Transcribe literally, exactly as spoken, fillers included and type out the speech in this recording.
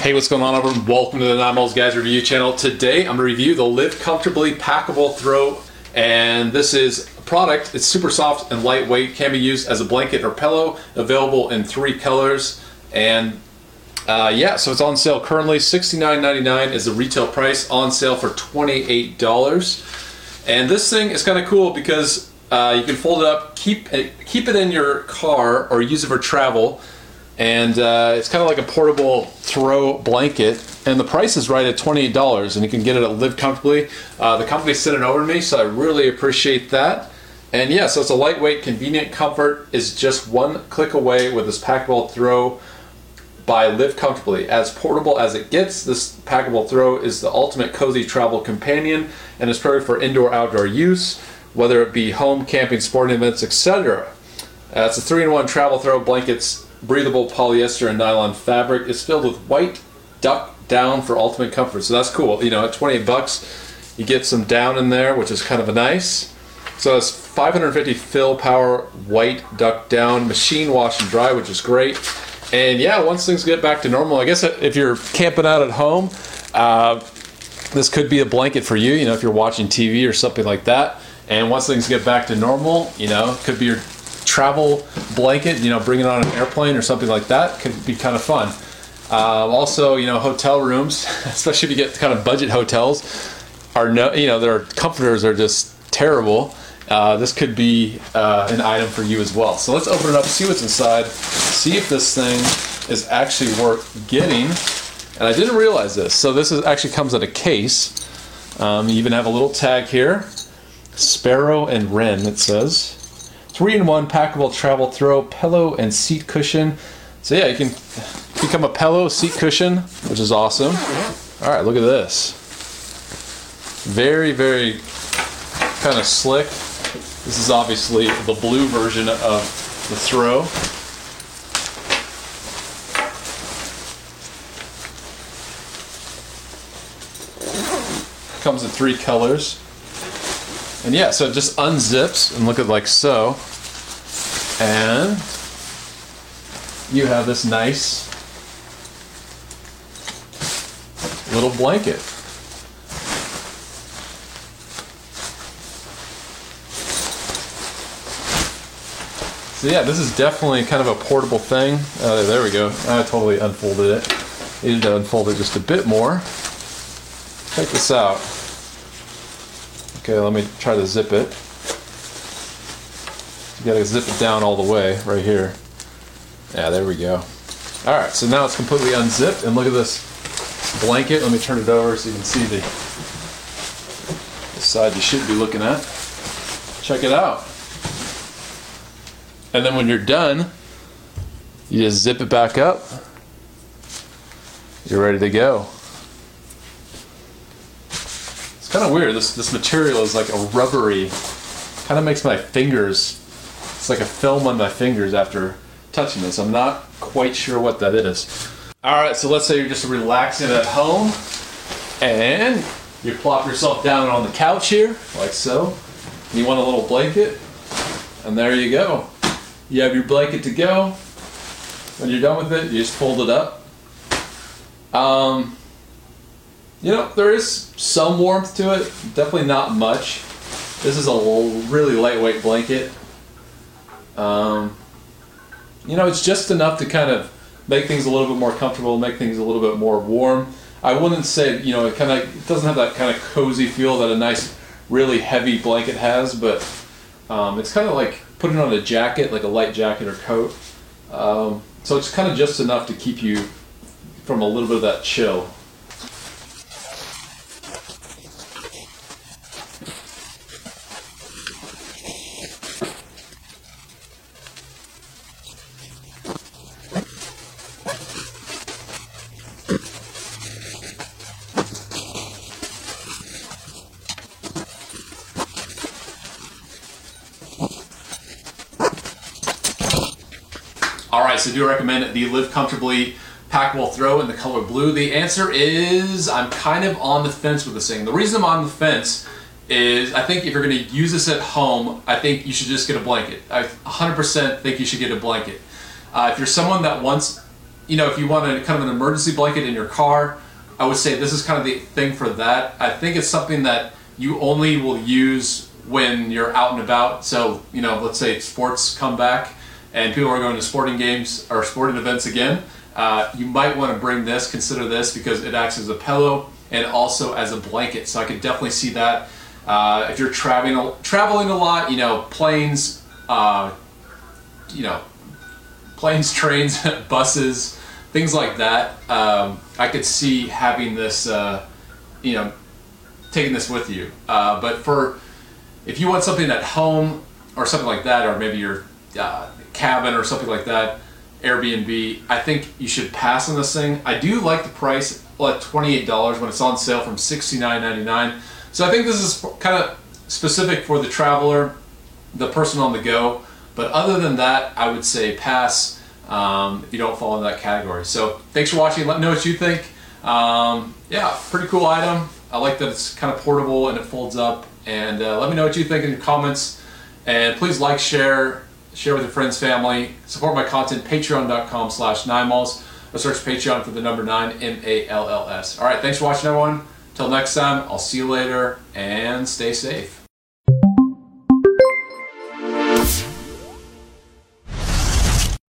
Hey, what's going on, everyone? Welcome to the Nine Moles Guys Review Channel. Today, I'm going to review the Live Comfortably Packable Throw, and this is a product. It's super soft and lightweight, can be used as a blanket or pillow, available in three colors, and uh, yeah, so it's on sale currently. sixty-nine ninety-nine is the retail price, on sale for twenty-eight dollars. And this thing is kind of cool because uh, you can fold it up, keep it, keep it in your car, or use it for travel. And uh, it's kind of like a portable throw blanket, and the price is right at twenty-eight dollars, and you can get it at Live Comfortably. Uh, the company sent it over to me, so I really appreciate that. And yeah, so it's a lightweight, convenient comfort is just one click away with this Packable Throw by Live Comfortably. As portable as it gets, this Packable Throw is the ultimate cozy travel companion, and is perfect for indoor-outdoor use, whether it be home, camping, sporting events, et cetera. Uh, it's a three-in-one travel throw blankets. Breathable polyester and nylon fabric. It's filled with white duck down for ultimate comfort. So that's cool. You know, at twenty-eight bucks, you get some down in there, which is kind of a nice. So it's five hundred fifty fill power, white duck down, machine wash and dry, which is great. And yeah, once things get back to normal, I guess if you're camping out at home, uh, this could be a blanket for you, you know, if you're watching T V or something like that. And once things get back to normal, you know, it could be your travel blanket, you know, bring it on an airplane or something like that. Could be kind of fun. Uh, also, you know, hotel rooms, especially if you get kind of budget hotels, are no, you know, their comforters are just terrible. Uh, this could be uh, an item for you as well. So let's open it up, see what's inside, see if this thing is actually worth getting. And I didn't realize this. So this is actually comes in a case. Um, you even have a little tag here, Sparrow and Wren, it says. three in one packable travel throw, pillow and seat cushion. So yeah, you can become a pillow, seat cushion, which is awesome. All right, look at this. Very, very kind of slick. This is obviously the blue version of the throw. Comes in three colors. And yeah, so it just unzips and look at like so. And you have this nice little blanket. So yeah, this is definitely kind of a portable thing. Uh, there we go. I totally unfolded it. Needed to unfold it just a bit more. Check this out. Okay, let me try to zip it. You gotta zip it down all the way, right here. Yeah, there we go. Alright, so now it's completely unzipped, and look at this blanket. Let me turn it over so you can see the, the side you should be looking at. Check it out. And then when you're done, you just zip it back up. You're ready to go. Kind of weird, this this material is like a rubbery, kind of makes my fingers, it's like a film on my fingers after touching this. I'm not quite sure what that is. Alright, so let's say you're just relaxing at home, and you plop yourself down on the couch here, like so. You want a little blanket, and there you go. You have your blanket to go. When you're done with it, you just fold it up. Um... You know, there is some warmth to it, definitely not much. This is a really lightweight blanket. Um, you know, it's just enough to kind of make things a little bit more comfortable, make things a little bit more warm. I wouldn't say, you know, it kind of it doesn't have that kind of cozy feel that a nice, really heavy blanket has, but um, it's kind of like putting on a jacket, like a light jacket or coat. Um, so it's kind of just enough to keep you from a little bit of that chill. Alright, so do you recommend the Live Comfortably Packable Throw in the color blue? The answer is I'm kind of on the fence with this thing. The reason I'm on the fence is I think if you're going to use this at home, I think you should just get a blanket. I one hundred percent think you should get a blanket. Uh, if you're someone that wants you know, if you want a kind of an emergency blanket in your car, I would say this is kind of the thing for that. I think it's something that you only will use when you're out and about. So, you know, let's say sports come back and people are going to sporting games or sporting events again. Uh, you might want to bring this, consider this, because it acts as a pillow and also as a blanket. So I could definitely see that. Uh, if you're traveling, traveling a lot, you know, planes, uh, you know, planes, trains, buses, things like that. Um, I could see having this, uh, you know, taking this with you. Uh, but for, if you want something at home or something like that, or maybe your uh, cabin or something like that, Airbnb, I think you should pass on this thing. I do like the price at twenty-eight dollars when it's on sale from sixty-nine ninety-nine. So I think this is kind of specific for the traveler, the person on the go. But other than that, I would say pass um, if you don't fall in that category. So thanks for watching. Let me know what you think. Um, yeah, pretty cool item. I like that it's kind of portable and it folds up. And uh, let me know what you think in the comments. And please like, share, share with your friends, family. Support my content, patreon.com slash ninemalls. Or search Patreon for the number nine, M A L L S. All right, thanks for watching, everyone. Till next time, I'll see you later, and stay safe.